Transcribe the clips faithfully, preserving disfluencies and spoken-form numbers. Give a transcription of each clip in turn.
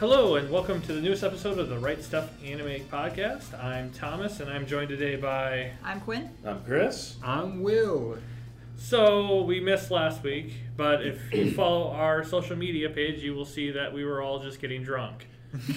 Hello and welcome to the newest episode of the Right Stuff Anime Podcast. I'm Thomas and I'm joined today by... I'm Quinn. I'm Chris. I'm Will. So we missed last week, but if you follow our social media page, you will see that we were all just getting drunk.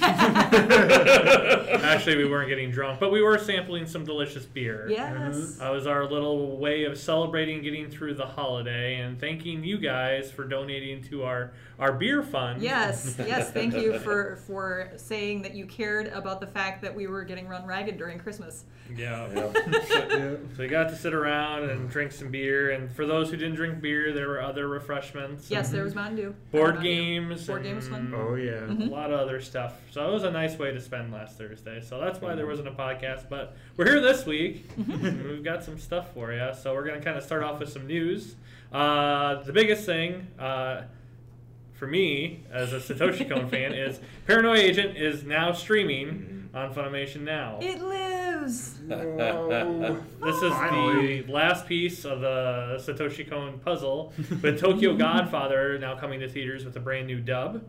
Actually, we weren't getting drunk, but we were sampling some delicious beer. Yes. That was our little way of celebrating getting through the holiday and thanking you guys for donating to our, our beer fund. Yes, yes, thank you for, for saying that you cared about the fact that we were getting run ragged during Christmas. Yeah. yeah. So, yeah. so we got to sit around and drink some beer, and for those who didn't drink beer, there were other refreshments. Yes, there was Mountain Dew. Board Mountain games. Board games fun. Oh, yeah. Mm-hmm. A lot of other stuff. So it was a nice way to spend last Thursday. So that's why there wasn't a podcast. But we're here this week. And we've got some stuff for you. So we're going to kind of start off with some news. Uh, the biggest thing uh, for me as a Satoshi Kon fan is Paranoia Agent is now streaming on Funimation Now. It lives! Whoa. This is the last piece of the Satoshi Kon puzzle, with Tokyo Godfather now coming to theaters with a brand new dub.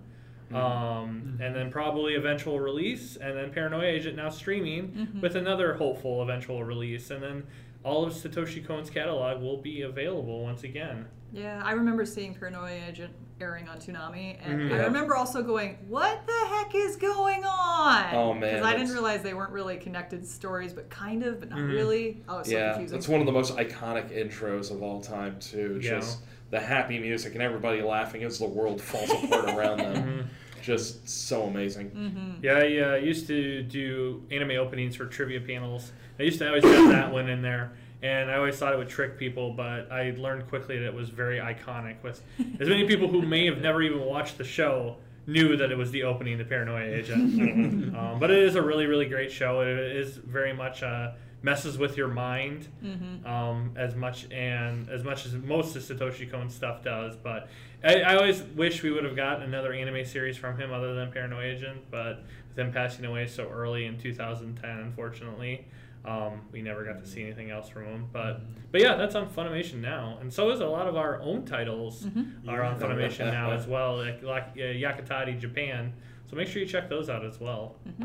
Um, and then probably eventual release, and then Paranoia Agent now streaming mm-hmm. with another hopeful eventual release, and then all of Satoshi Kon's catalog will be available once again. Yeah, I remember seeing Paranoia Agent airing on Toonami, and mm-hmm. I remember also going, what the heck is going on? Oh, man. Because I didn't realize they weren't really connected stories, but kind of, but not mm-hmm. really. Oh, it's yeah, so confusing. It's one of the most iconic intros of all time, too. Just yeah. the happy music and everybody laughing as the world falls apart around them. Mm-hmm. Just so amazing. Mm-hmm. Yeah, I uh, used to do anime openings for trivia panels. I used to always have that one in there, and I always thought it would trick people, but I learned quickly that it was very iconic. With as many people who may have never even watched the show knew that it was the opening to Paranoia Agent. um, but it is a really, really great show. It is very much a... messes with your mind mm-hmm. um, as much and as much as most of Satoshi Kon's stuff does. But I, I always wish we would have gotten another anime series from him other than Paranoia Agent, but with him passing away so early in two thousand ten, unfortunately, um, we never got to see anything else from him. But but yeah, that's on Funimation Now. And so is a lot of our own titles mm-hmm. are on Funimation Now as well, like, like uh, Yakutai Japan. So make sure you check those out as well. Mm-hmm.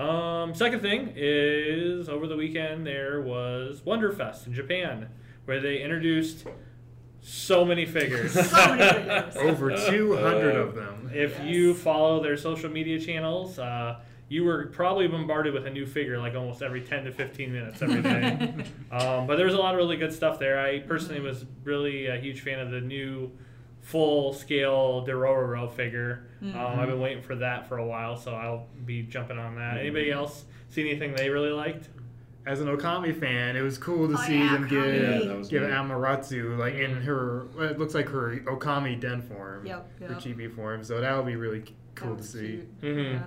Um, second thing is, over the weekend there was Wonderfest in Japan, where they introduced so many figures. so many figures. Over two hundred uh, of them. If yes. you follow their social media channels, uh, you were probably bombarded with a new figure like almost every ten to fifteen minutes every day. um, but there was a lot of really good stuff there. I personally was really a huge fan of the new... full-scale Dororo figure. Mm-hmm. Um, I've been waiting for that for a while, so I'll be jumping on that. Mm-hmm. Anybody else see anything they really liked? As an Okami fan, it was cool to oh, see yeah, them give yeah, give great. Amaterasu like mm-hmm. in her. It looks like her Okami Den form, yep, yep. her chibi form. So that would be really cool to see. Mm-hmm. Yeah.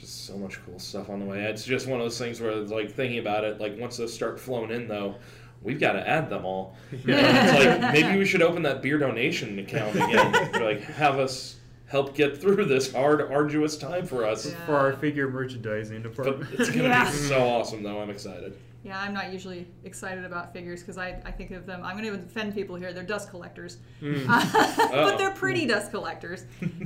Just so much cool stuff on the way. It's just one of those things where, like, thinking about it, like once those start flowing in, though. We've got to add them all. Yeah. It's like, maybe we should open that beer donation account again. To, like, have us help get through this hard, arduous time for us. Yeah. For our figure merchandising department. But it's going to yeah. be so awesome, though. I'm excited. Yeah, I'm not usually excited about figures because I, I think of them. I'm going to offend people here. They're dust collectors. Mm. Uh, but they're pretty dust collectors.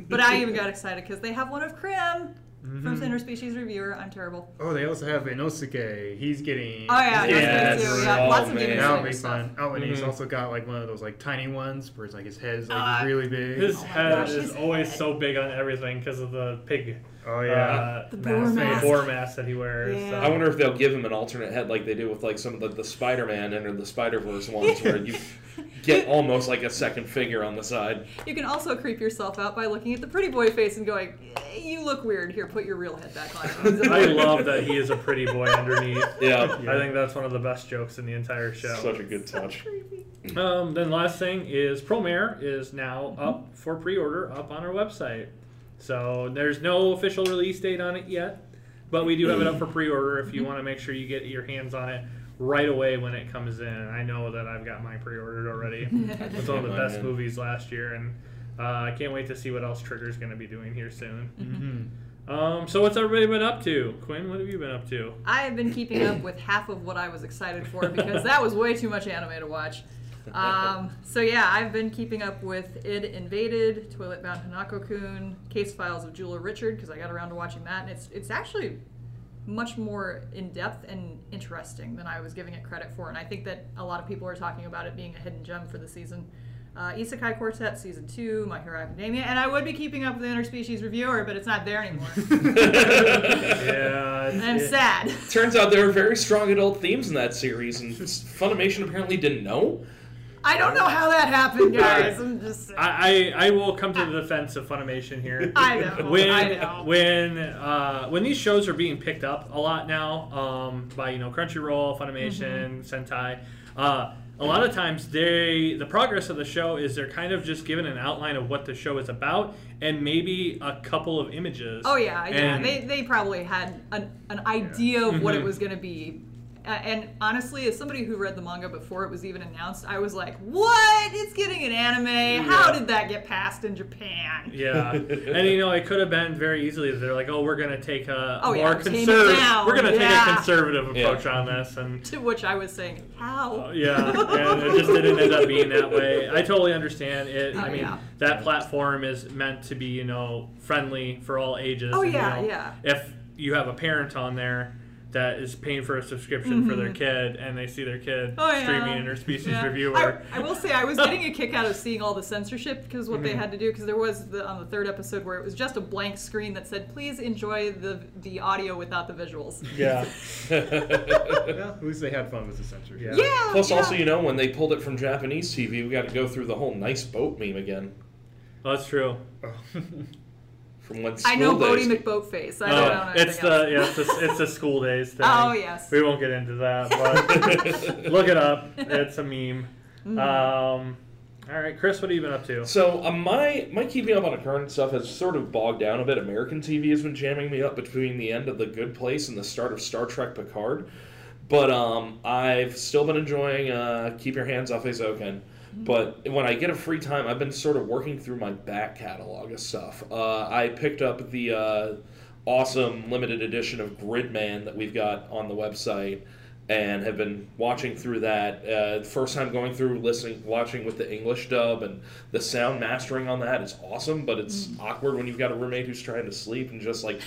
But I even got excited because they have one of Krim. Mm-hmm. From Interspecies Reviewer, I'm terrible. Oh, they also have Inosuke. He's getting... Oh, yeah. Yes. Too. yeah. Oh, Lots of man. That would be fun. Oh, and mm-hmm. he's also got like one of those like tiny ones where it's like his head's like uh, really big. His oh head gosh, is his always head. so big on everything because of the pig. Oh, yeah. Uh, the boar mask. mask. The boar mask that he wears. Yeah. So. I wonder if they'll give him an alternate head like they do with like some of the, the Spider-Man and or the Spider-Verse ones where you... Get almost like a second figure on the side. You can also creep yourself out by looking at the pretty boy face and going, you look weird. Here, put your real head back on. I love that he is a pretty boy underneath. Yeah. yeah. I think that's one of the best jokes in the entire show. Such a good so touch. Creepy. Um, then last thing is Promare is now mm-hmm. up for pre-order up on our website. So there's no official release date on it yet, but we do have it up for pre-order if you mm-hmm. want to make sure you get your hands on it. Right away when it comes in. I know that I've got mine pre-ordered already. It's one of the best movies last year, and uh, I can't wait to see what else Trigger's going to be doing here soon. Mm-hmm. Um, so what's everybody been up to? Quinn, what have you been up to? I have been keeping up with half of what I was excited for because that was way too much anime to watch. Um, so yeah, I've been keeping up with Id Invaded, Toilet Bound Hanako-kun, Case Files of Jeweler Richard, because I got around to watching that, and it's it's actually much more in-depth and interesting than I was giving it credit for, and I think that a lot of people are talking about it being a hidden gem for the season. Uh, Isekai Quartet Season two, My Hero Academia, and I would be keeping up with the Interspecies Reviewer, but it's not there anymore. Yeah, I'm it, sad. Turns out there are very strong adult themes in that series, and Funimation apparently didn't know. I don't know how that happened, guys. I'm just. I, I, I will come to the defense of Funimation here. I know. When I know. when uh, when these shows are being picked up a lot now um, by you know Crunchyroll, Funimation, mm-hmm. Sentai. Uh, A lot of times, they the progress of the show is they're kind of just given an outline of what the show is about and maybe a couple of images. Oh, yeah, yeah. And, they, they probably had an, an idea yeah. of what mm-hmm. it was going to be. Uh, and honestly, as somebody who read the manga before it was even announced, I was like, what? It's getting an anime? Yeah. How did that get passed in Japan? Yeah. And, you know, it could have been very easily they're like, oh, we're going to take a oh, more yeah, conservative... We're going to yeah. take a conservative approach yeah. on this. And to which I was saying, how? Uh, yeah. And it just didn't end up being that way. I totally understand it. Oh, I mean, yeah. that platform is meant to be, you know, friendly for all ages. Oh, and, yeah, you know, yeah. If you have a parent on there... that is paying for a subscription mm-hmm. for their kid, and they see their kid oh, yeah. streaming Interspecies yeah. Reviewer. I, I will say, I was getting a kick out of seeing all the censorship, because what mm-hmm. they had to do, because there was, the, on the third episode, where it was just a blank screen that said, please enjoy the the audio without the visuals. Yeah. Well, at least they had fun with the censorship. Yeah. yeah Plus, yeah. also, you know, when they pulled it from Japanese T V, we got to go through the whole nice boat meme again. Oh, that's true. Oh. I know Bodie McBoatface. I don't, oh, I don't know it's the else. yeah, it's a, it's a school days thing. Oh yes. We won't get into that, but look it up. It's a meme. Mm-hmm. Um, all right, Chris, what have you been up to? So um, my my keeping up on the current stuff has sort of bogged down a bit. American T V has been jamming me up between the end of The Good Place and the start of Star Trek Picard, but um, I've still been enjoying uh, Keep Your Hands Off Eizouken. But when I get a free time, I've been sort of working through my back catalog of stuff. Uh, I picked up the uh, awesome limited edition of Gridman that we've got on the website and have been watching through that. Uh, first time going through, listening, watching with the English dub, and the sound mastering on that is awesome, but it's mm. awkward when you've got a roommate who's trying to sleep and just like...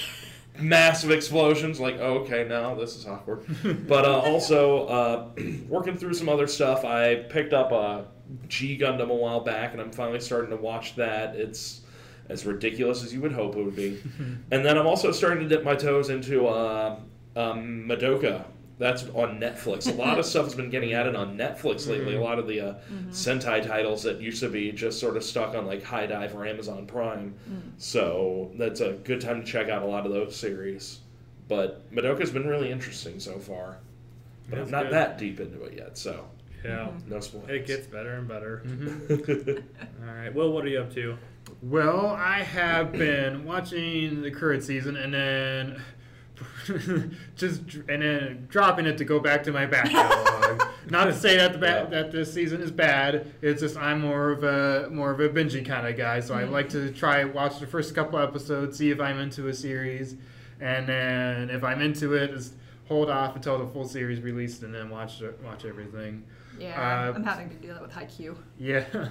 massive explosions, like, oh, okay, now this is awkward. But uh, also, uh, working through some other stuff, I picked up uh, G Gundam a while back, and I'm finally starting to watch that. It's as ridiculous as you would hope it would be. And then I'm also starting to dip my toes into uh, um, Madoka. That's on Netflix. A lot of stuff has been getting added on Netflix lately. Mm-hmm. A lot of the uh, mm-hmm. Sentai titles that used to be just sort of stuck on like Hidive or Amazon Prime. Mm. So that's a good time to check out a lot of those series. But Madoka's been really interesting so far. But that's I'm not good. that deep into it yet, so yeah, no spoilers. It gets better and better. Mm-hmm. All right, Will, what are you up to? Well, I have been watching the current season and then... just and then dropping it to go back to my back catalog. Not to say that the ba- that this season is bad. It's just I'm more of a more of a binging kind of guy, so mm-hmm. I like to try watch the first couple episodes, see if I'm into a series, and then if I'm into it, just hold off until the full series released, and then watch watch everything. Yeah, uh, I'm having to do that with Haikyuu. Yeah.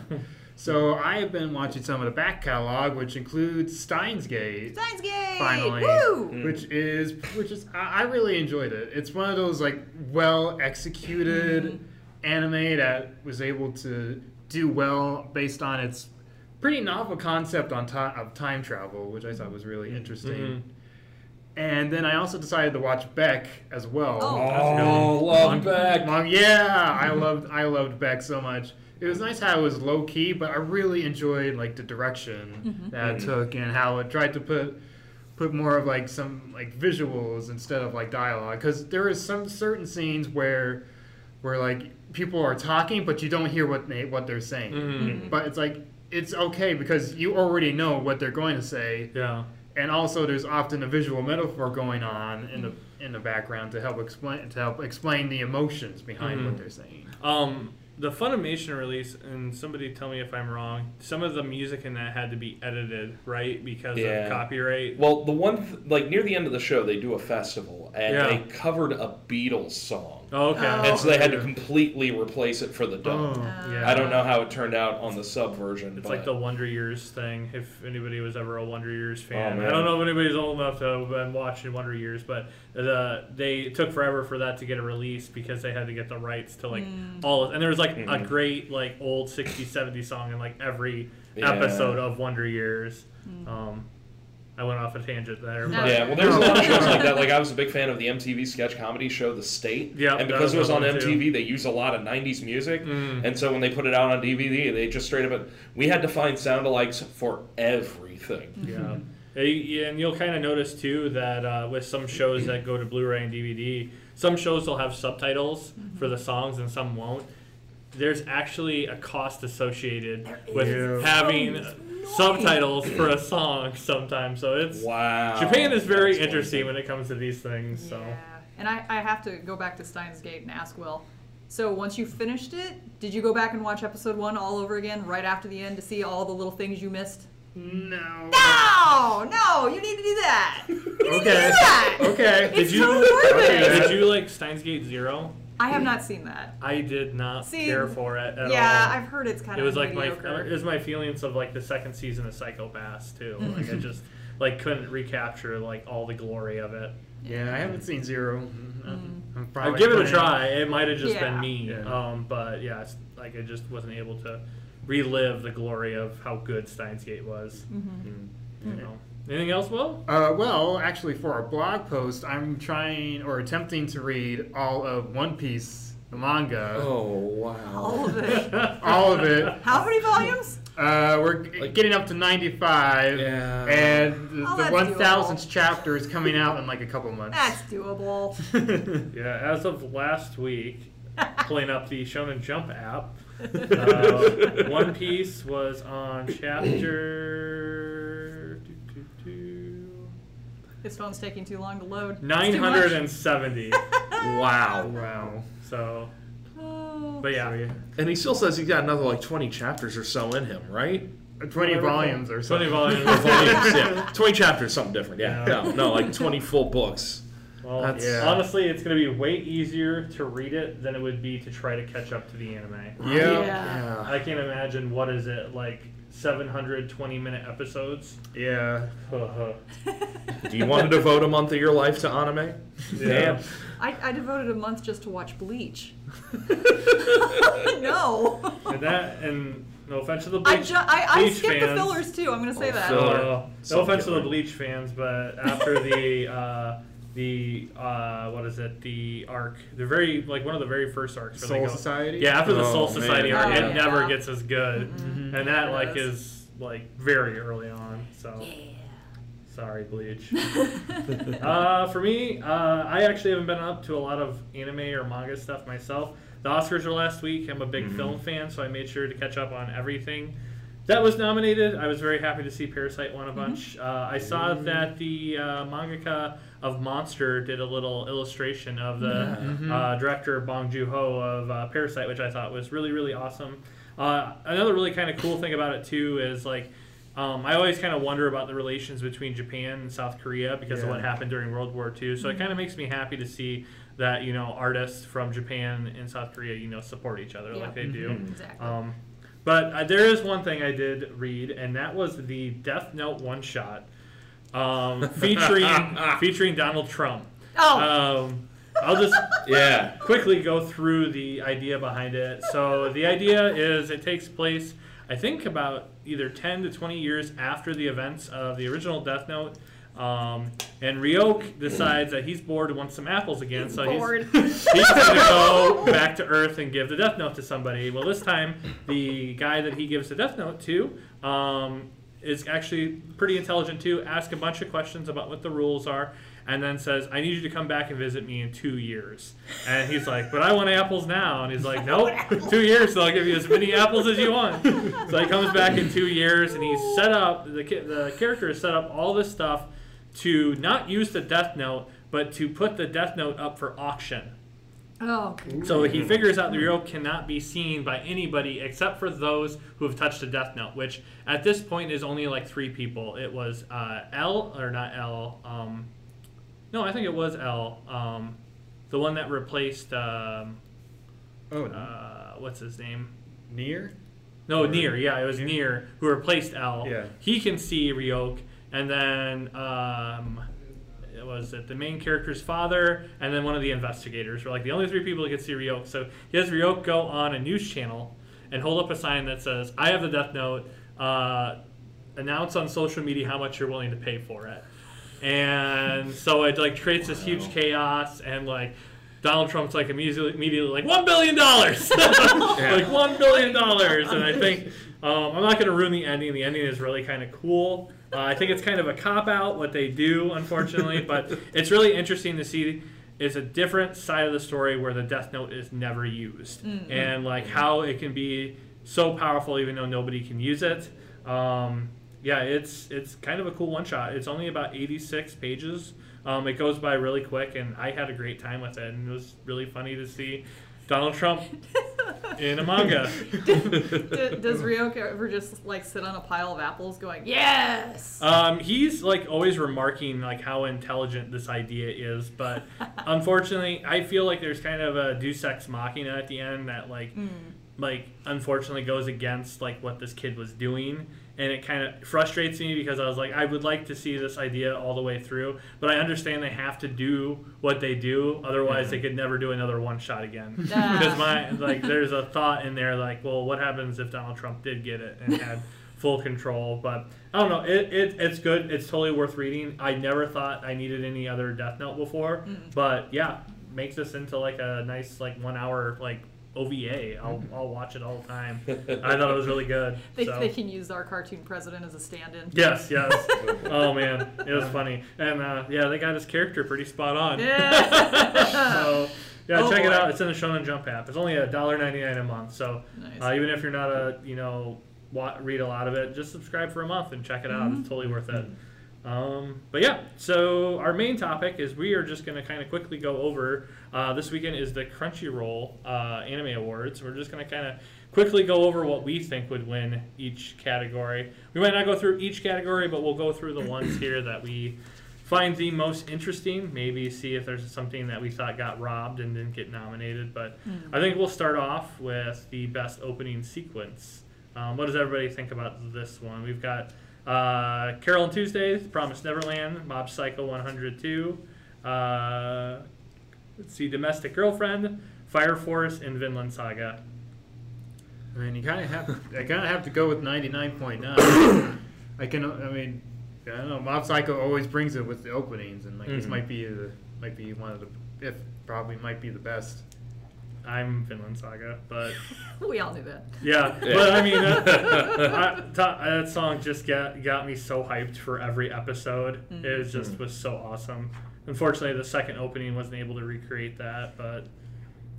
So I have been watching some of the back catalog, which includes Steins Gate. Steins Gate, finally, Woo! which is which is I really enjoyed it. It's one of those like well executed mm-hmm. anime that was able to do well based on its pretty novel concept on ta- of time travel, which I thought was really interesting. Mm-hmm. And then I also decided to watch Beck as well. Oh, oh love Beck! Mom, yeah, I loved I loved Beck so much. It was nice how it was low key, but I really enjoyed like the direction mm-hmm. that it took and how it tried to put put more of like some like visuals instead of like dialogue. Because there is some certain scenes where where like people are talking, but you don't hear what they what they're saying. Mm-hmm. But it's like it's okay because you already know what they're going to say. Yeah. And also, there's often a visual metaphor going on in the in the background to help explain to help explain the emotions behind mm-hmm. what they're saying. Um. The Funimation release, and somebody tell me if I'm wrong, some of the music in that had to be edited, right, because yeah. of copyright? Well, the one, th- like, near the end of the show, they do a festival, and yeah. they covered a Beatles song. Oh, okay. Oh. And so they had to completely replace it for the dub. Oh, yeah. I don't know how it turned out on the sub version. It's but... like the Wonder Years thing, if anybody was ever a Wonder Years fan. Oh, I don't know if anybody's old enough to have been watching Wonder Years, but the, they it took forever for that to get a release because they had to get the rights to, like, mm. all of... And there was, like, mm-hmm. a great, like, old sixties, seventies song in, like, every yeah. episode of Wonder Years. Mm. Um... I went off a tangent there. No. But. Yeah, well, there's a lot of shows like that. Like, I was a big fan of the M T V sketch comedy show The State. Yeah, and because it was on M T V, too. They used a lot of nineties music. Mm. And so when they put it out on D V D, they just straight up... We had to find sound-alikes for everything. Yeah. And you'll kind of notice, too, that uh, with some shows that go to Blu-ray and D V D, some shows will have subtitles mm-hmm. for the songs and some won't. There's actually a cost associated with having... Uh, subtitles for a song sometimes, so it's wow. Japan is very That's interesting when it comes to these things. So, yeah. and I, I have to go back to Steins Gate and ask Will. So once you finished it, did you go back and watch episode one all over again right after the end to see all the little things you missed? No. No, no, you need to do that. You need okay. to do that. Okay. It's did you? Totally worth it. Did you like Steins Gate Zero? I have not seen that. I did not See, care for it at yeah, all. Yeah, I've heard it's kind it of. It was like mediocre. my it was my feelings of like the second season of Psycho Pass too. Like I just like couldn't recapture like all the glory of it. Yeah, I haven't seen Zero. Mm-hmm. I'm probably I'd give it a try. It might have just yeah. been me. Yeah. Um, but yeah, it's, like I just wasn't able to relive the glory of how good Steins Gate was. Mm-hmm. And, you know. Anything else, Will? Uh, well, actually, for our blog post, I'm trying or attempting to read all of One Piece, the manga. Oh, wow. All of it. all of it. How many volumes? Uh, we're like, getting up to ninety-five, yeah. and the, oh, the one thousandth chapter is coming out in like a couple months. That's doable. yeah, as of last week, pulling up the Shonen Jump app, uh, One Piece was on chapter... This phone's taking too long to load. nine hundred seventy. wow. Wow. So, oh, but yeah. Sorry. And he still says he's got another like twenty chapters or so in him, right? twenty volumes or something. twenty volumes. volumes yeah. twenty chapters, something different. Yeah. yeah. No, no, like twenty full books. Well, That's, yeah. honestly, it's going to be way easier to read it than it would be to try to catch up to the anime. Yeah. yeah. yeah. I can't imagine what is it like. seven hundred twenty minute episodes. Yeah. Uh-huh. Do you want to devote a month of your life to anime? Yeah. Damn. I, I devoted a month just to watch Bleach. no. And that, and no offense to the Bleach I ju- I, I Bleach skipped fans. the fillers too, I'm going to say oh, that. So, so no offense different. to the Bleach fans, but after the, uh, the, uh, what is it, the arc, the very, like one of the very first arcs. Soul go, Society? Yeah, after the oh, Soul Society arc, oh, yeah. it never gets as good. Mm-hmm. And that, yes. like, is, like, very early on, so. Yeah. Sorry, Bleach. uh, for me, uh, I actually haven't been up to a lot of anime or manga stuff myself. The Oscars were last week. I'm a big mm-hmm. film fan, so I made sure to catch up on everything that was nominated. I was very happy to see Parasite won a bunch. Mm-hmm. Uh, I saw mm-hmm. that the uh, mangaka of Monster did a little illustration of the mm-hmm. uh, director Bong Joon-ho of uh, Parasite, which I thought was really, really awesome. Uh, another really kind of cool thing about it, too, is, like, um, I always kind of wonder about the relations between Japan and South Korea because yeah. of what happened during World War Two. So mm-hmm. it kind of makes me happy to see that, you know, artists from Japan and South Korea, you know, support each other yeah. like they do. Mm-hmm. Exactly. Um, but uh, there is one thing I did read, and that was the Death Note one-shot um, featuring featuring Donald Trump. Oh! Um, I'll just yeah. quickly go through the idea behind it. So the idea is it takes place, I think, about either ten to twenty years after the events of the original Death Note. Um, and Ryuk decides that he's bored and wants some apples again. He's so bored. He's, he's going to go back to Earth and give the Death Note to somebody. Well, this time, the guy that he gives the Death Note to um, is actually pretty intelligent, too. Ask a bunch of questions about what the rules are. And then says, I need you to come back and visit me in two years. And he's like, but I want apples now. And he's like, nope, two years, so I'll give you as many apples as you want. So he comes back in two years, and he's set up, the the character has set up all this stuff to not use the Death Note, but to put the Death Note up for auction. Oh. So he figures out the Ryuk cannot be seen by anybody except for those who have touched the Death Note, which at this point is only like three people. It was uh, L, or not L, um... No, I think it was L. Um, The one that replaced um, oh, no. uh, what's his name? Nier? No, or Nier. Yeah, it was Nier, Nier who replaced L. Yeah. He can see Ryuk, and then um, it was it the main character's father, and then one of the investigators were like the only three people who could see Ryuk. So he has Ryuk go on a news channel and hold up a sign that says, "I have the Death Note. Uh, announce on social media how much you're willing to pay for it." And so it like creates wow. this huge chaos, and like Donald Trump's like immediately, immediately like one billion dollars, yeah. like one billion dollars. And I think um, I'm not going to ruin the ending. The ending is really kind of cool. Uh, I think it's kind of a cop out what they do, unfortunately, but it's really interesting to see. It's a different side of the story where the Death Note is never used, mm-hmm. and like how it can be so powerful even though nobody can use it. Um, Yeah, it's it's kind of a cool one shot. It's only about eighty-six pages. Um, it goes by really quick, and I had a great time with it. And it was really funny to see Donald Trump in a manga. Does, does Ryuk ever just like sit on a pile of apples, going yes? Um, he's like always remarking like how intelligent this idea is, but unfortunately, I feel like there's kind of a deus ex machina at the end that like mm. like unfortunately goes against like what this kid was doing. And it kind of frustrates me because I was like, I would like to see this idea all the way through, but I understand they have to do what they do, otherwise yeah. they could never do another one shot again. Yeah. Because my like, there's a thought in there like, well, what happens if Donald Trump did get it and had full control? But I don't know. It, it it's good. It's totally worth reading. I never thought I needed any other Death Note before, mm. but yeah, makes this into like a nice like one hour like. O V A. I'll, I'll watch it all the time. I thought it was really good. They, so. They can use our cartoon president as a stand-in. Yes, yes. Oh, man. It was funny. And, uh, yeah, they got his character pretty spot on. Yeah. So, yeah, oh, check boy. it out. It's in the Shonen Jump app. It's only one dollar ninety-nine a month. So, nice. uh, even if you're not a, you know, wa- read a lot of it, just subscribe for a month and check it out. Mm-hmm. It's totally worth it. Um, but yeah, so our main topic is we are just going to kind of quickly go over, uh, this weekend is the Crunchyroll uh, Anime Awards. We're just going to kind of quickly go over what we think would win each category. We might not go through each category, but we'll go through the ones here that we find the most interesting, maybe see if there's something that we thought got robbed and didn't get nominated. But mm. I think we'll start off with the best opening sequence. Um, what does everybody think about this one? We've got... Uh, Carol and Tuesday, The Promised Neverland, Mob Psycho one oh two, uh, let's see, Domestic Girlfriend, Fire Force, and Vinland Saga. I mean, you kind of have, I kind of have to go with ninety-nine point nine. I can, I mean, I don't know. Mob Psycho always brings it with the openings, and like mm-hmm. this might be the, might be one of the, if probably might be the best. I'm Vinland Saga, but... we all knew that. Yeah, yeah. But I mean, that, I, ta, that song just got, got me so hyped for every episode. Mm-hmm. It was just mm-hmm. was so awesome. Unfortunately, the second opening wasn't able to recreate that, but...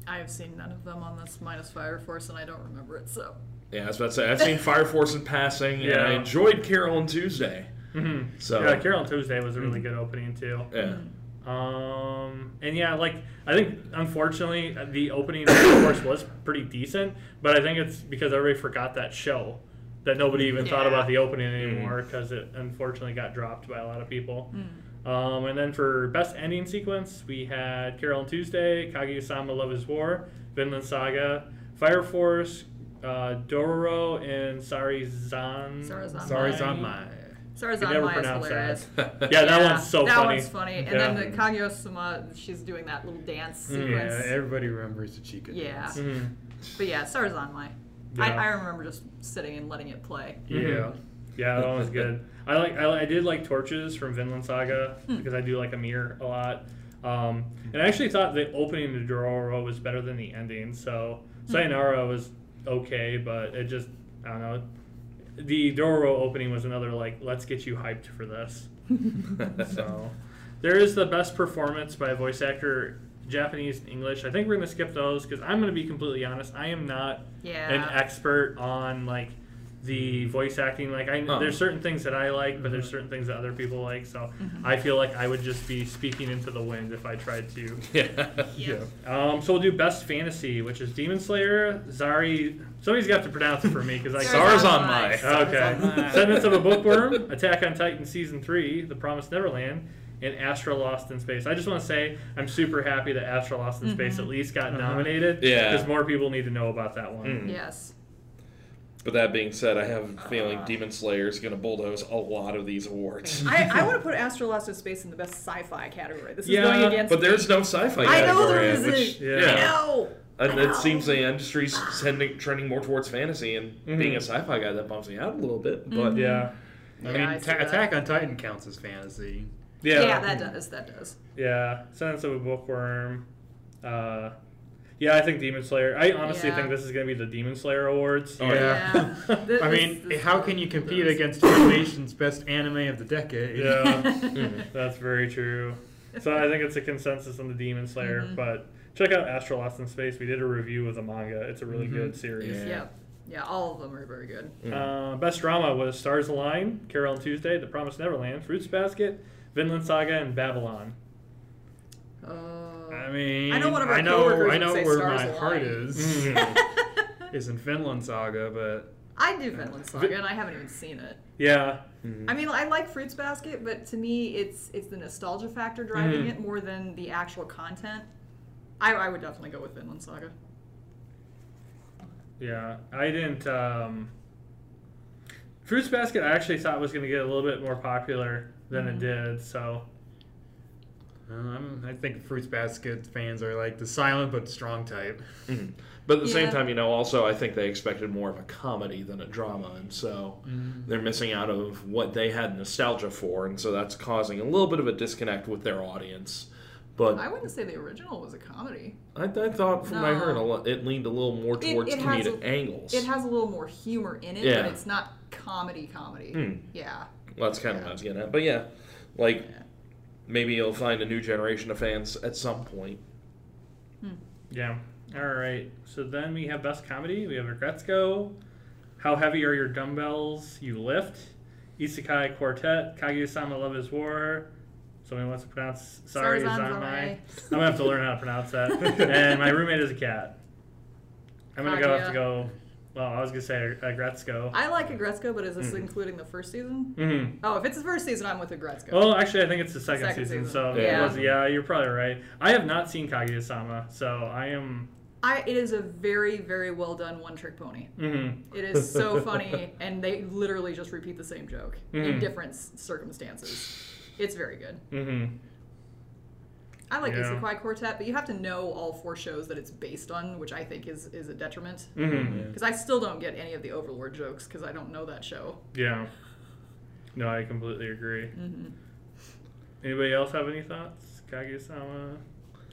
I've seen none of them on this minus Fire Force, and I don't remember it, so... Yeah, I was about to say, I've seen Fire Force in passing, yeah. and I enjoyed Carol and Tuesday. Mm-hmm. So yeah, Carol and Tuesday was a really mm-hmm. good opening, too. Yeah. Mm-hmm. Um, and yeah, like, I think, unfortunately, the opening, of course, was pretty decent, but I think it's because everybody forgot that show, that nobody even yeah. thought about the opening anymore, because mm. it, unfortunately, got dropped by a lot of people. Mm. Um, and then for best ending sequence, we had Carol and Tuesday, Kaguya-sama Love is War, Vinland Saga, Fire Force, uh, Dororo, and Sarazanmai. Sarazanmai. Sarazanmai is hilarious. That. Yeah, that yeah, one's so that funny. That one's funny. And yeah. then the Kaguya-sama, she's doing that little dance sequence. Yeah, everybody remembers the Chika yeah. dance. Mm-hmm. But yeah, Sarazanmai. Yeah. I, I remember just sitting and letting it play. Yeah. Mm-hmm. Yeah, that one's good. I like. I, I did like Torches from Vinland Saga mm. because I do like Amir a lot. Um, and I actually thought the opening to Dororo was better than the ending. So Sayonara mm. was okay, but it just, I don't know. The Dororo opening was another, like, let's get you hyped for this. So, there is the best performance by a voice actor, Japanese and English. I think we're going to skip those because I'm going to be completely honest. I am not yeah. an expert on, like, the voice acting. Like, I oh. there's certain things that I like, but there's certain things that other people like. So, mm-hmm. I feel like I would just be speaking into the wind if I tried to. Yeah. yeah. Um, so, we'll do Best Fantasy, which is Demon Slayer, Zari... Somebody's got to pronounce it for me because I Sarazanmai. Okay. Sarazanmai. Sentence of a Bookworm, Attack on Titan Season three, The Promised Neverland, and Astra Lost in Space. I just want to say I'm super happy that Astra Lost in mm-hmm. Space at least got uh-huh. nominated. Yeah. Because more people need to know about that one. Mm. Yes. But that being said, I have a feeling uh, Demon Slayer is going to bulldoze a lot of these awards. I, I want to put Astra Lost in Space in the best sci-fi category. This is yeah, going against but there's no sci-fi category. I know there isn't. Yeah. I know. And it seems the industry's tending, trending more towards fantasy, and mm-hmm. being a sci-fi guy, that bumps me out a little bit. But mm-hmm. yeah. I mean, yeah, I ta- Attack on Titan counts as fantasy. Yeah, yeah that does. That does. Yeah. Sentence of a Bookworm. Uh... Yeah, I think Demon Slayer. I honestly yeah. think this is going to be the Demon Slayer Awards. Oh, yeah. yeah. I mean, this, this how can you compete this. against Funimation's best anime of the decade? Yeah, mm-hmm. that's very true. So I think it's a consensus on the Demon Slayer. Mm-hmm. But check out Astra Lost in Space. We did a review of the manga. It's a really mm-hmm. good series. Yeah. yeah. Yeah, all of them are very good. Mm-hmm. Uh, best drama was Stars Align, Carol and Tuesday, The Promised Neverland, Fruits Basket, Vinland Saga, and Babylon. Uh... I mean, I know, one of our I know, I know where my align. heart is. Mm-hmm. is in Vinland Saga, but... I do Vinland Saga, and I haven't even seen it. Yeah. Mm-hmm. I mean, I like Fruits Basket, but to me, it's it's the nostalgia factor driving mm-hmm. it more than the actual content. I, I would definitely go with Vinland Saga. Yeah, I didn't... Um... Fruits Basket, I actually thought was going to get a little bit more popular than mm-hmm. it did, so... Um, I think Fruits Basket fans are like the silent but strong type. Mm-hmm. But at the yeah. same time, you know, also I think they expected more of a comedy than a drama, and so mm. they're missing out of what they had nostalgia for, and so that's causing a little bit of a disconnect with their audience. But I wouldn't say the original was a comedy. I, I thought from no. what I heard, a lot, it leaned a little more towards it, it comedic a, angles. It has a little more humor in it, yeah. but it's not comedy comedy. Mm. Yeah. Well, that's kind yeah. of what I was getting at. But yeah, like... Yeah. Maybe you'll find a new generation of fans at some point. Hmm. Yeah. All right. So then we have Best Comedy. We have Aggretsuko, How Heavy Are Your Dumbbells You Lift, Isekai Quartet, Kaguya-sama Love is War. Somebody wants to pronounce Sarazanmai. I'm going to have to learn how to pronounce that. And My Roommate is a Cat. I'm going to go have to go... Well, I was going to say Aggretsuko. I like Aggretsuko, but is this mm. including the first season? Mm-hmm. Oh, if it's the first season, I'm with Aggretsuko. Well, actually, I think it's the second, second season, season, so yeah. It was, yeah, you're probably right. I have not seen Kaguya-sama, so I am... I, it is a very, very well-done one-trick pony. Mm-hmm. It is so funny, and they literally just repeat the same joke mm-hmm. in different circumstances. It's very good. Mm-hmm. I like yeah. Isekai Quartet, but you have to know all four shows that it's based on, which I think is, is a detriment. Because mm-hmm, yeah. I still don't get any of the Overlord jokes, because I don't know that show. Yeah. No, I completely agree. Mm-hmm. Anybody else have any thoughts? Kaguya-sama?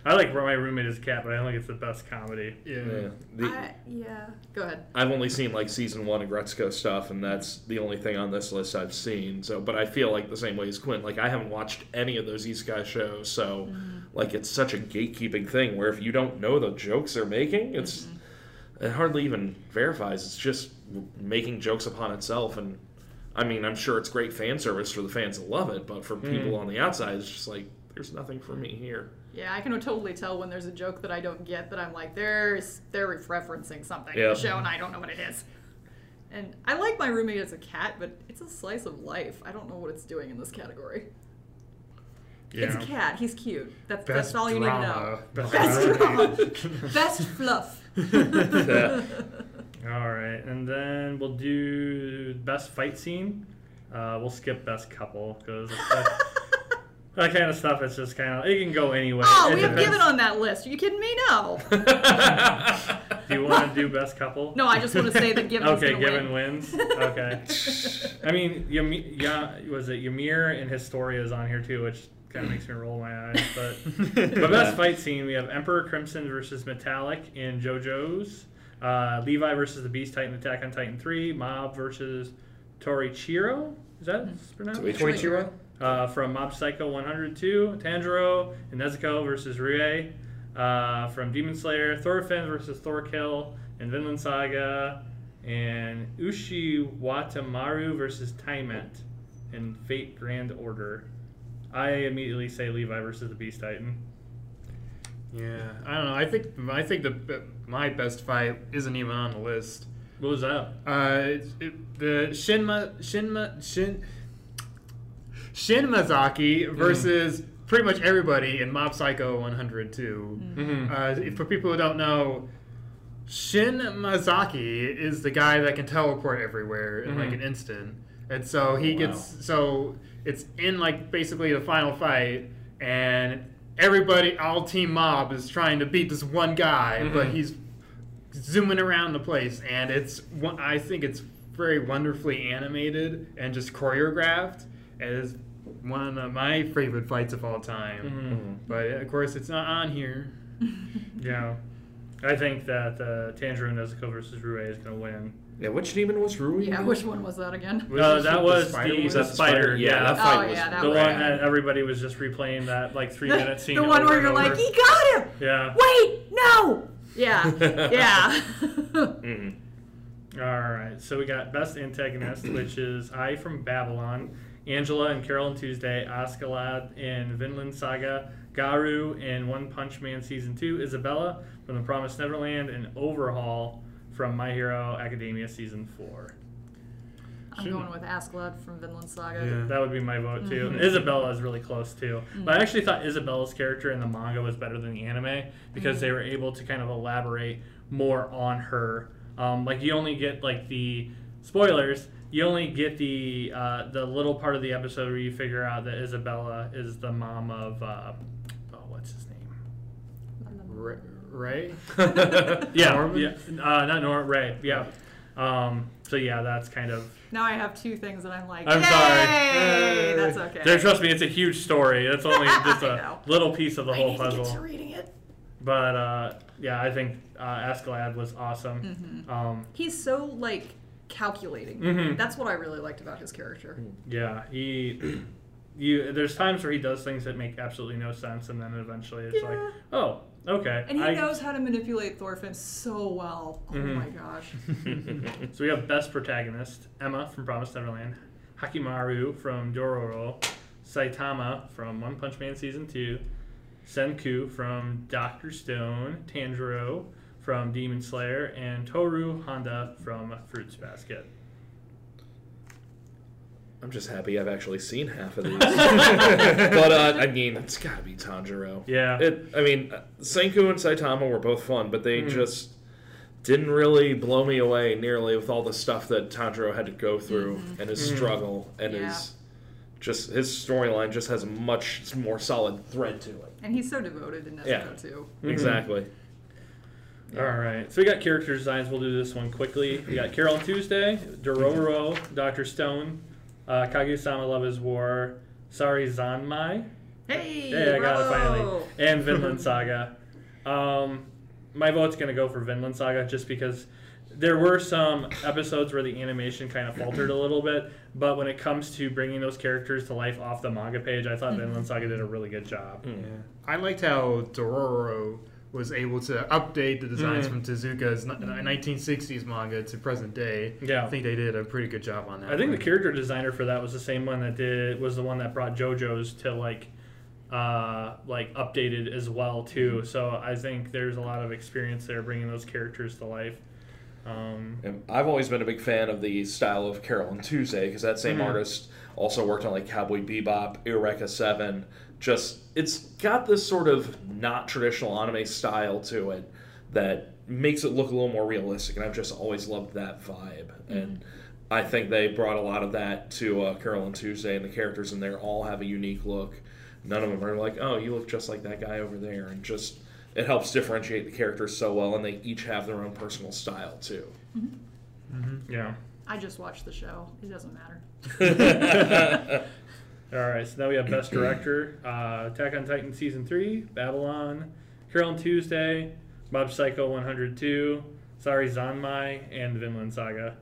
I like My Roommate is a Cat, but I don't think it's the best comedy. Yeah. Yeah. The, I, yeah. Go ahead. I've only seen, like, season one of Gretzko stuff, and that's the only thing on this list I've seen. So, but I feel like the same way as Quinn. Like, I haven't watched any of those Isekai shows, so, mm. like, it's such a gatekeeping thing where if you don't know the jokes they're making, it's mm-hmm. it hardly even verifies. It's just making jokes upon itself. And, I mean, I'm sure it's great fan service for the fans that love it, but for mm. people on the outside, it's just like, there's nothing for me here. Yeah, I can totally tell when there's a joke that I don't get that I'm like, there's they're referencing something yeah. in the show and I don't know what it is. And I like My Roommate as a Cat, but it's a slice of life. I don't know what it's doing in this category. Yeah. It's a cat. He's cute. That's best that's all you drama. need to know. Best drama. Best fluff. yeah. All right, and then we'll do best fight scene. Uh, we'll skip best couple because. That kind of stuff, it's just kind of... It can go anyway. Oh, it we have depends. Given on that list. Are you kidding me? No. Do you want to do best couple? No, I just want to say that Given's okay, Given win. wins. Okay. I mean, Yami- y- was it Ymir and Historia is on here, too, which kind of makes me roll my eyes. But the best fight scene, we have Emperor Crimson versus Metallic in JoJo's, uh, Levi versus the Beast Titan Attack on Titan three, Mob versus Torichiro. Is that pronounced? Torichiro? Uh, from Mob Psycho one oh two, Tanjiro and Nezuko versus Rie. Uh, from Demon Slayer, Thorfinn versus Thorkill and Vinland Saga. And Ushi Watamaru versus Taimet in Fate Grand Order. I immediately say Levi versus the Beast Titan. Yeah, I don't know. I think I think the my best fight isn't even on the list. What was that? Uh, it, it, the Shinma Shinma Shin. Shin Mazaki versus mm-hmm. pretty much everybody in Mob Psycho one hundred too. Mm-hmm. Uh, for people who don't know, Shin Mazaki is the guy that can teleport everywhere in mm-hmm. like an instant. And so he gets wow. so it's in like basically the final fight, and everybody, all Team Mob is trying to beat this one guy, mm-hmm. but he's zooming around the place, and it's one, I think it's very wonderfully animated and just choreographed. It is one of my favorite fights of all time. Mm-hmm. But of course, it's not on here. Yeah, I think that uh, Tanjiro Nezuko versus Rue is gonna win. Yeah, which demon was Rui? Yeah, which one was that again? No, uh, that was the spider. The, was the spider. spider. Yeah, that fight oh, was yeah, that the one right. that everybody was just replaying that like three the, minute scene. The one where you're like, he got him! Yeah. Wait, no! Yeah, yeah. Mm. All right, so we got Best Antagonist, which is I from Babylon, Angela and Carol and Tuesday, Askeladd in Vinland Saga, Garu in One Punch Man Season two, Isabella from The Promised Neverland, and Overhaul from My Hero Academia Season four. I'm Shouldn't. going with Askeladd from Vinland Saga. Yeah. That would be my vote, too. Mm-hmm. Isabella is really close, too. Mm-hmm. But I actually thought Isabella's character in the manga was better than the anime because mm-hmm. they were able to kind of elaborate more on her. Um, like, you only get, like, the... Spoilers, you only get the, uh, the little part of the episode where you figure out that Isabella is the mom of... Uh, oh, what's his name? Right. Ray? yeah, Norman? yeah. Uh, not Norman, Ray, yeah. Um, so yeah, that's kind of... Now I have two things that I'm like, I'm sorry. Yay! That's okay. There, trust me, it's a huge story. That's only just a little piece of the I whole puzzle. I need to get to reading it. But uh, yeah, I think uh, Askeladd was awesome. Mm-hmm. Um, He's so, like, calculating. Mm-hmm. That's what I really liked about his character. Yeah, he... you. There's times where he does things that make absolutely no sense, and then eventually it's yeah. like, oh... Okay. And he I, knows how to manipulate Thorfinn so well. Oh mm-hmm. my gosh. So we have Best Protagonist, Emma from Promised Neverland, Hakimaru from Dororo, Saitama from One Punch Man Season two, Senku from Doctor Stone, Tanjiro from Demon Slayer, and Toru Honda from Fruits Basket. I'm just happy I've actually seen half of these. But, uh, I mean, it's got to be Tanjiro. Yeah. It, I mean, Senku and Saitama were both fun, but they mm. just didn't really blow me away nearly with all the stuff that Tanjiro had to go through mm-hmm. and his mm. struggle and yeah. his just his storyline just has a much more solid thread to it. And he's so devoted to Nezuko, yeah. too. Mm-hmm. Exactly. Yeah. All right, so we got character designs. We'll do this one quickly. We got Carol and Tuesday, Dororo, Doctor Stone, Uh, Kaguya-sama Love is War, Sarazanmai. Hey! Hey, I got whoa. it finally. And Vinland Saga. Um, my vote's going to go for Vinland Saga just because there were some episodes where the animation kind of faltered a little bit, but when it comes to bringing those characters to life off the manga page, I thought mm-hmm. Vinland Saga did a really good job. Yeah. I liked how Dororo was able to update the designs mm-hmm. from Tezuka's nineteen sixties manga to present day. Yeah, I think they did a pretty good job on that. I think one. the character designer for that was the same one that did was the one that brought JoJo's to like, uh, like updated as well too. Mm-hmm. So I think there's a lot of experience there bringing those characters to life. Um, and I've always been a big fan of the style of Carol and Tuesday because that same mm-hmm. artist also worked on like Cowboy Bebop, Eureka Seven. Just, it's got this sort of not traditional anime style to it that makes it look a little more realistic, and I've just always loved that vibe. Mm-hmm. And I think they brought a lot of that to uh, Carol and Tuesday, and the characters in there all have a unique look. None of them are like, oh, you look just like that guy over there, and just it helps differentiate the characters so well, and they each have their own personal style too. Mm-hmm. Mm-hmm. Yeah. I just watched the show. It doesn't matter. All right, so now we have Best Director, uh, Attack on Titan Season three, Babylon, Carol and Tuesday, Mob Psycho one oh two, Sarazanmai, and Vinland Saga.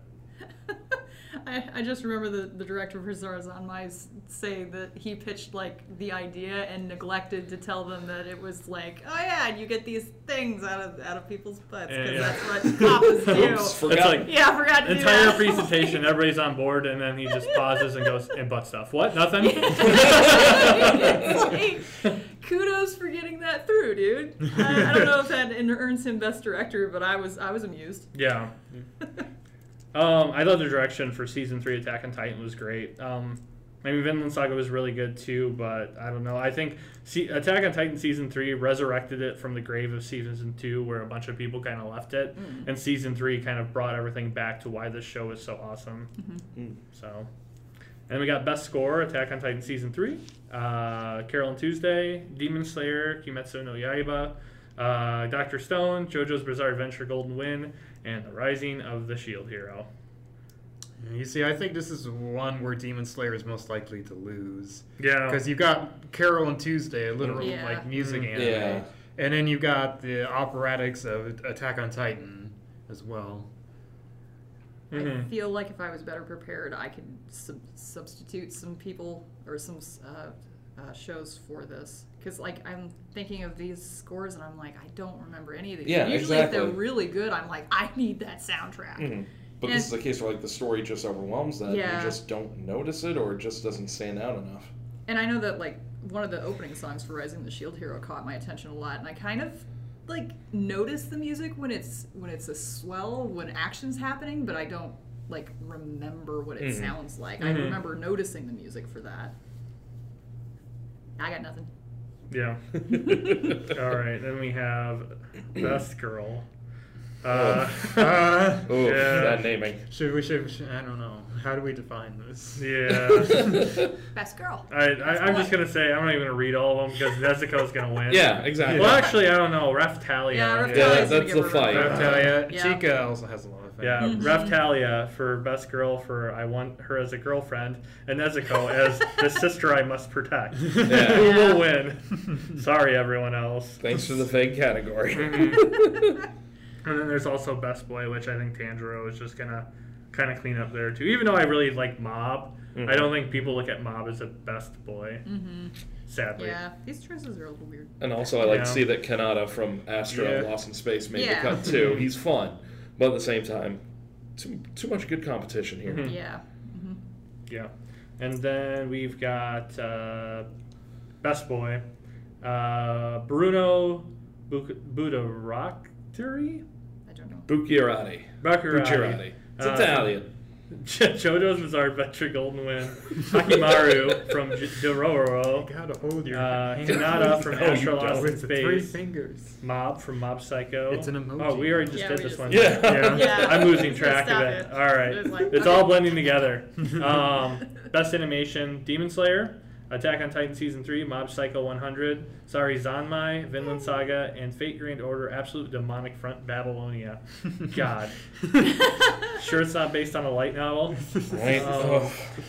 I, I just remember the, the director for Sarazanmai say that he pitched, like, the idea and neglected to tell them that it was like, oh, yeah, and you get these things out of out of people's butts because yeah, yeah. that's what cops do. Oops, forgot. Like, yeah, I forgot to do that. Entire presentation, everybody's on board, and then he just pauses and goes, and butt stuff. What? Nothing? Like, kudos for getting that through, dude. I, I don't know if that earns him Best Director, but I was I was amused. Yeah. Um, I thought the direction for Season three Attack on Titan was great. Um, Maybe Vinland Saga was really good too, but I don't know. I think see, Attack on Titan Season three resurrected it from the grave of Season two, where a bunch of people kind of left it, mm. and Season three kind of brought everything back to why this show is so awesome. Mm-hmm. mm. So, and we got Best Score, Attack on Titan Season three, uh, Carol and Tuesday, Demon Slayer, Kimetsu no Yaiba, uh, Doctor Stone, JoJo's Bizarre Adventure Golden Wind, and The Rising of the Shield Hero. You see, I think this is one where Demon Slayer is most likely to lose. Yeah. Because you've got Carol and Tuesday, a literal yeah. like music mm, anime. Yeah. And then you've got the operatics of Attack on Titan as well. I mm-hmm. feel like if I was better prepared, I could sub- substitute some people or some uh, uh, shows for this. Because like I'm thinking of these scores and I'm like, I don't remember any of these. Yeah, usually exactly. if they're really good, I'm like, I need that soundtrack. Mm-hmm. But and this is a case where like the story just overwhelms that yeah. and you just don't notice it, or it just doesn't stand out enough. And I know that like one of the opening songs for Rising the Shield Hero caught my attention a lot, and I kind of like notice the music when it's when it's a swell, when action's happening, but I don't like remember what it mm-hmm. sounds like. Mm-hmm. I remember noticing the music for that. I got nothing. Yeah. All right, then we have Best Girl. Uh, uh, Ooh, yeah. That naming. Should we, should we? Should I don't know. How do we define this? Yeah. Best girl. I, I, Best I'm boy. just gonna say I'm not even gonna read all of them because Nezuko's gonna win. Yeah, exactly. Well, actually, I don't know. Ref Talia. Yeah, Ref yeah that's the fight. Ref Talia. Yeah. Chica also has a lot of things. Yeah, mm-hmm. Ref Talia for Best Girl for I Want Her as a Girlfriend, and Nezuko as the sister I must protect. Who yeah. yeah. will win? Sorry, everyone else. Thanks for the fake category. And then there's also Best Boy, which I think Tanjiro is just going to kind of clean up there, too. Even though I really like Mob, mm-hmm. I don't think people look at Mob as a Best Boy, mm-hmm. sadly. Yeah, these choices are a little weird. And also I like yeah. to see that Kanata from Astra yeah. Lost in Space made yeah. the cut, too. He's fun, but at the same time, too, too much good competition here. Mm-hmm. Yeah. Mm-hmm. Yeah. And then we've got uh, Best Boy, uh, Bruno Buttarakteri? Bucciarati. Bucciarati. It's uh, Italian. JoJo's Bizarre Adventure Golden Wind. Hakimaru from J- Dororo. You gotta hold your uh, hand. Hinata from Astro Lost in Space. Three fingers. Mob from Mob Psycho. It's an emoji. Oh, we already just yeah, did this just one. Yeah. Yeah. yeah. I'm losing track of it. it. All right. It like, it's okay. all blending together. Um, Best Animation, Demon Slayer, Attack on Titan Season three, Mob Psycho one hundred, Sarazanmai, Vinland Saga, and Fate Grand Order, Absolute Demonic Front, Babylonia. God. Sure it's not based on a light novel. Right. Um,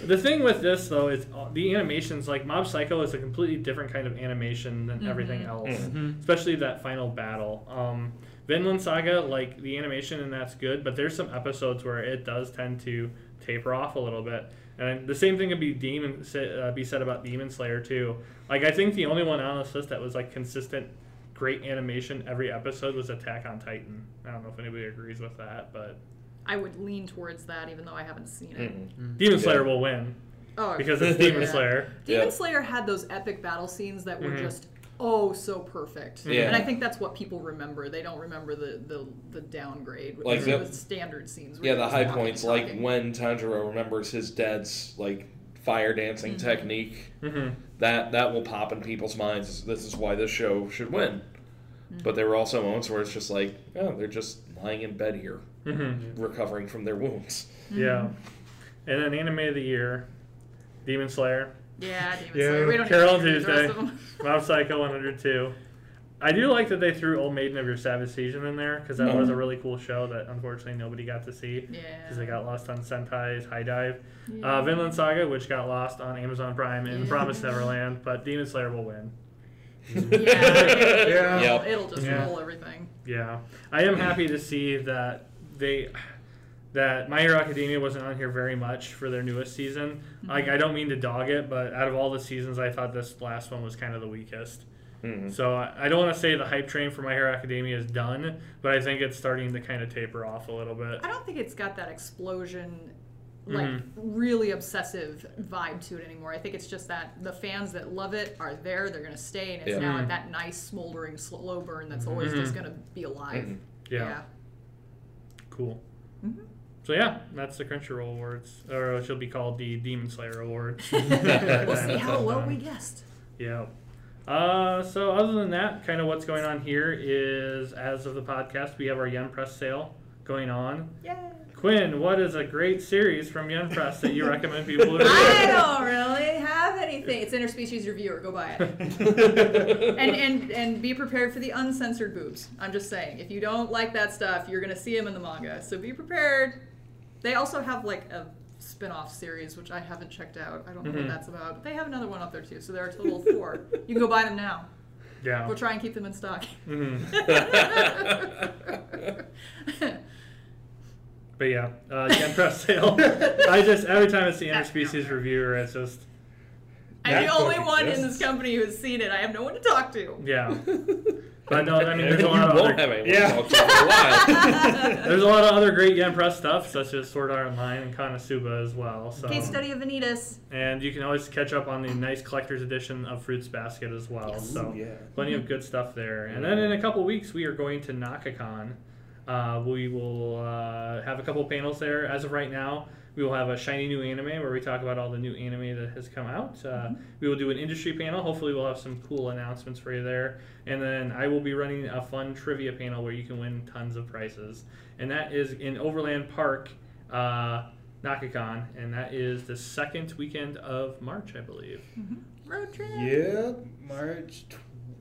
the thing with this, though, is the animations, like Mob Psycho is a completely different kind of animation than mm-hmm. everything else, mm-hmm. especially that final battle. Um, Vinland Saga, like, the animation and that's good, but there's some episodes where it does tend to taper off a little bit. And the same thing could be demon uh, be said about Demon Slayer too. Like I think the only one on this list that was like consistent, great animation every episode was Attack on Titan. I don't know if anybody agrees with that, but I would lean towards that even though I haven't seen it. Mm-hmm. Demon yeah. Slayer will win. Oh, because it's Demon yeah. Slayer. Demon yeah. Slayer had those epic battle scenes that were mm-hmm. just oh so perfect. Yeah. And I think that's what people remember. They don't remember the the, the downgrade, like the standard scenes. Yeah, the high points, like when Tanjiro remembers his dad's like fire dancing mm-hmm. technique. Mm-hmm. That that will pop in people's minds. This is why this show should win. Mm-hmm. But there were also moments where it's just like, oh, they're just lying in bed here, mm-hmm. recovering from their wounds. Mm-hmm. Yeah. And then Anime of the Year, Demon Slayer. Yeah, Demon yeah. Slayer. We don't Carol have to Tuesday. The rest of them. Mob Psycho one hundred two. I do like that they threw Old Maiden of Your Savage Season in there because that mm-hmm. was a really cool show that unfortunately nobody got to see because yeah. they got lost on Sentai's Hidive. Yeah. Uh, Vinland Saga, which got lost on Amazon Prime and yeah. The Promised Neverland, but Demon Slayer will win. yeah, it'll, yeah. It'll, it'll just yeah. roll everything. Yeah. I am happy to see that they... that My Hero Academia wasn't on here very much for their newest season. Mm-hmm. Like, I don't mean to dog it, but out of all the seasons, I thought this last one was kind of the weakest. Mm-hmm. So I, I don't want to say the hype train for My Hero Academia is done, but I think it's starting to kind of taper off a little bit. I don't think it's got that explosion, like, mm-hmm. really obsessive vibe to it anymore. I think it's just that the fans that love it are there, they're going to stay, and it's yeah. now mm-hmm. that nice, smoldering, slow burn that's always mm-hmm. just going to be alive. Mm-hmm. Yeah. yeah. Cool. Mm-hmm. So yeah, that's the Crunchyroll Awards, or it should be called the Demon Slayer Awards. We'll see how well we guessed. Yeah. Uh, so other than that, kind of what's going on here is, as of the podcast, we have our Yen Press sale going on. Yay! Quinn, what is a great series from Yen Press that you recommend people read? I don't really have anything. It's Interspecies Reviewer. Go buy it. and, and and be prepared for the uncensored boobs. I'm just saying. If you don't like that stuff, you're going to see them in the manga. So be prepared. They also have, like, a spin-off series, which I haven't checked out. I don't know mm-hmm. what that's about. But they have another one up there, too. So there are a total of four. You can go buy them now. Yeah. We'll try and keep them in stock. Mm-hmm. But yeah, uh, Yen Press sale. I just, every time I see Interspecies Reviewer, it's just... I'm the only one exists. in this company who has seen it. I have no one to talk to. Yeah. But no, I mean, there's a lot of other... Have yeah. to to a there's a lot of other great Yen Press stuff, such as Sword Art Online and Konosuba as well. So. Case study of Vanitas. And you can always catch up on the nice collector's edition of Fruits Basket as well. Yes. So Ooh, yeah. plenty mm-hmm. of good stuff there. And then in a couple weeks, we are going to Nakacon. Uh, we will uh, have a couple panels there. As of right now, we will have a shiny new anime where we talk about all the new anime that has come out. Uh, mm-hmm. We will do an industry panel. Hopefully we'll have some cool announcements for you there. And then I will be running a fun trivia panel where you can win tons of prizes. And that is in Overland Park, uh, Nakacon. And that is the second weekend of March, I believe. Mm-hmm. Road trip. Yeah, March tw-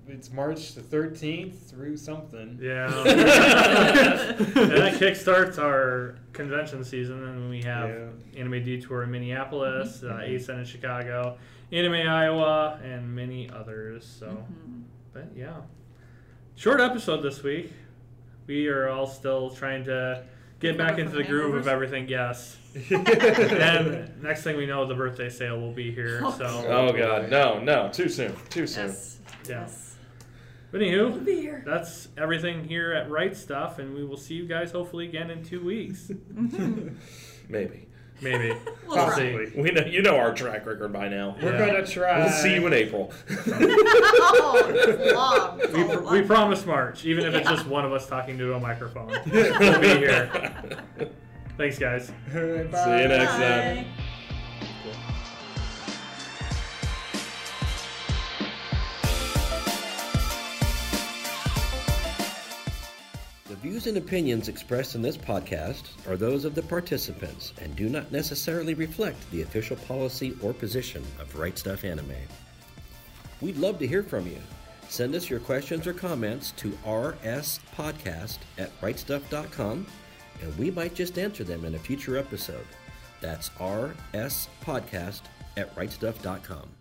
It's March the thirteenth through something. Yeah. And that kickstarts our convention season. And we have yeah. Anime Detour in Minneapolis, mm-hmm. uh, A S E N in Chicago, Anime Iowa, and many others. So, mm-hmm. But yeah. Short episode this week. We are all still trying to get People back into the groove members. of everything, yes. And next thing we know, the birthday sale will be here. So. Oh, God. No, no. Too soon. Too soon. Yes. Yeah. Yes. But anywho, that's everything here at Right Stuff, and we will see you guys hopefully again in two weeks. Mm-hmm. Maybe. Maybe. We'll Possibly. We know, you know our track record by now. Yeah. We're going to try. We'll see you in April. oh, it's long. It's we, pr- long. we promise March, even if yeah. it's just one of us talking to a microphone. We'll be here. Thanks, guys. All right, bye. See you next bye. time. The views and opinions expressed in this podcast are those of the participants and do not necessarily reflect the official policy or position of Right Stuff Anime. We'd love to hear from you. Send us your questions or comments to r s podcast at right stuff dot com, and we might just answer them in a future episode. That's r s podcast at right stuff dot com.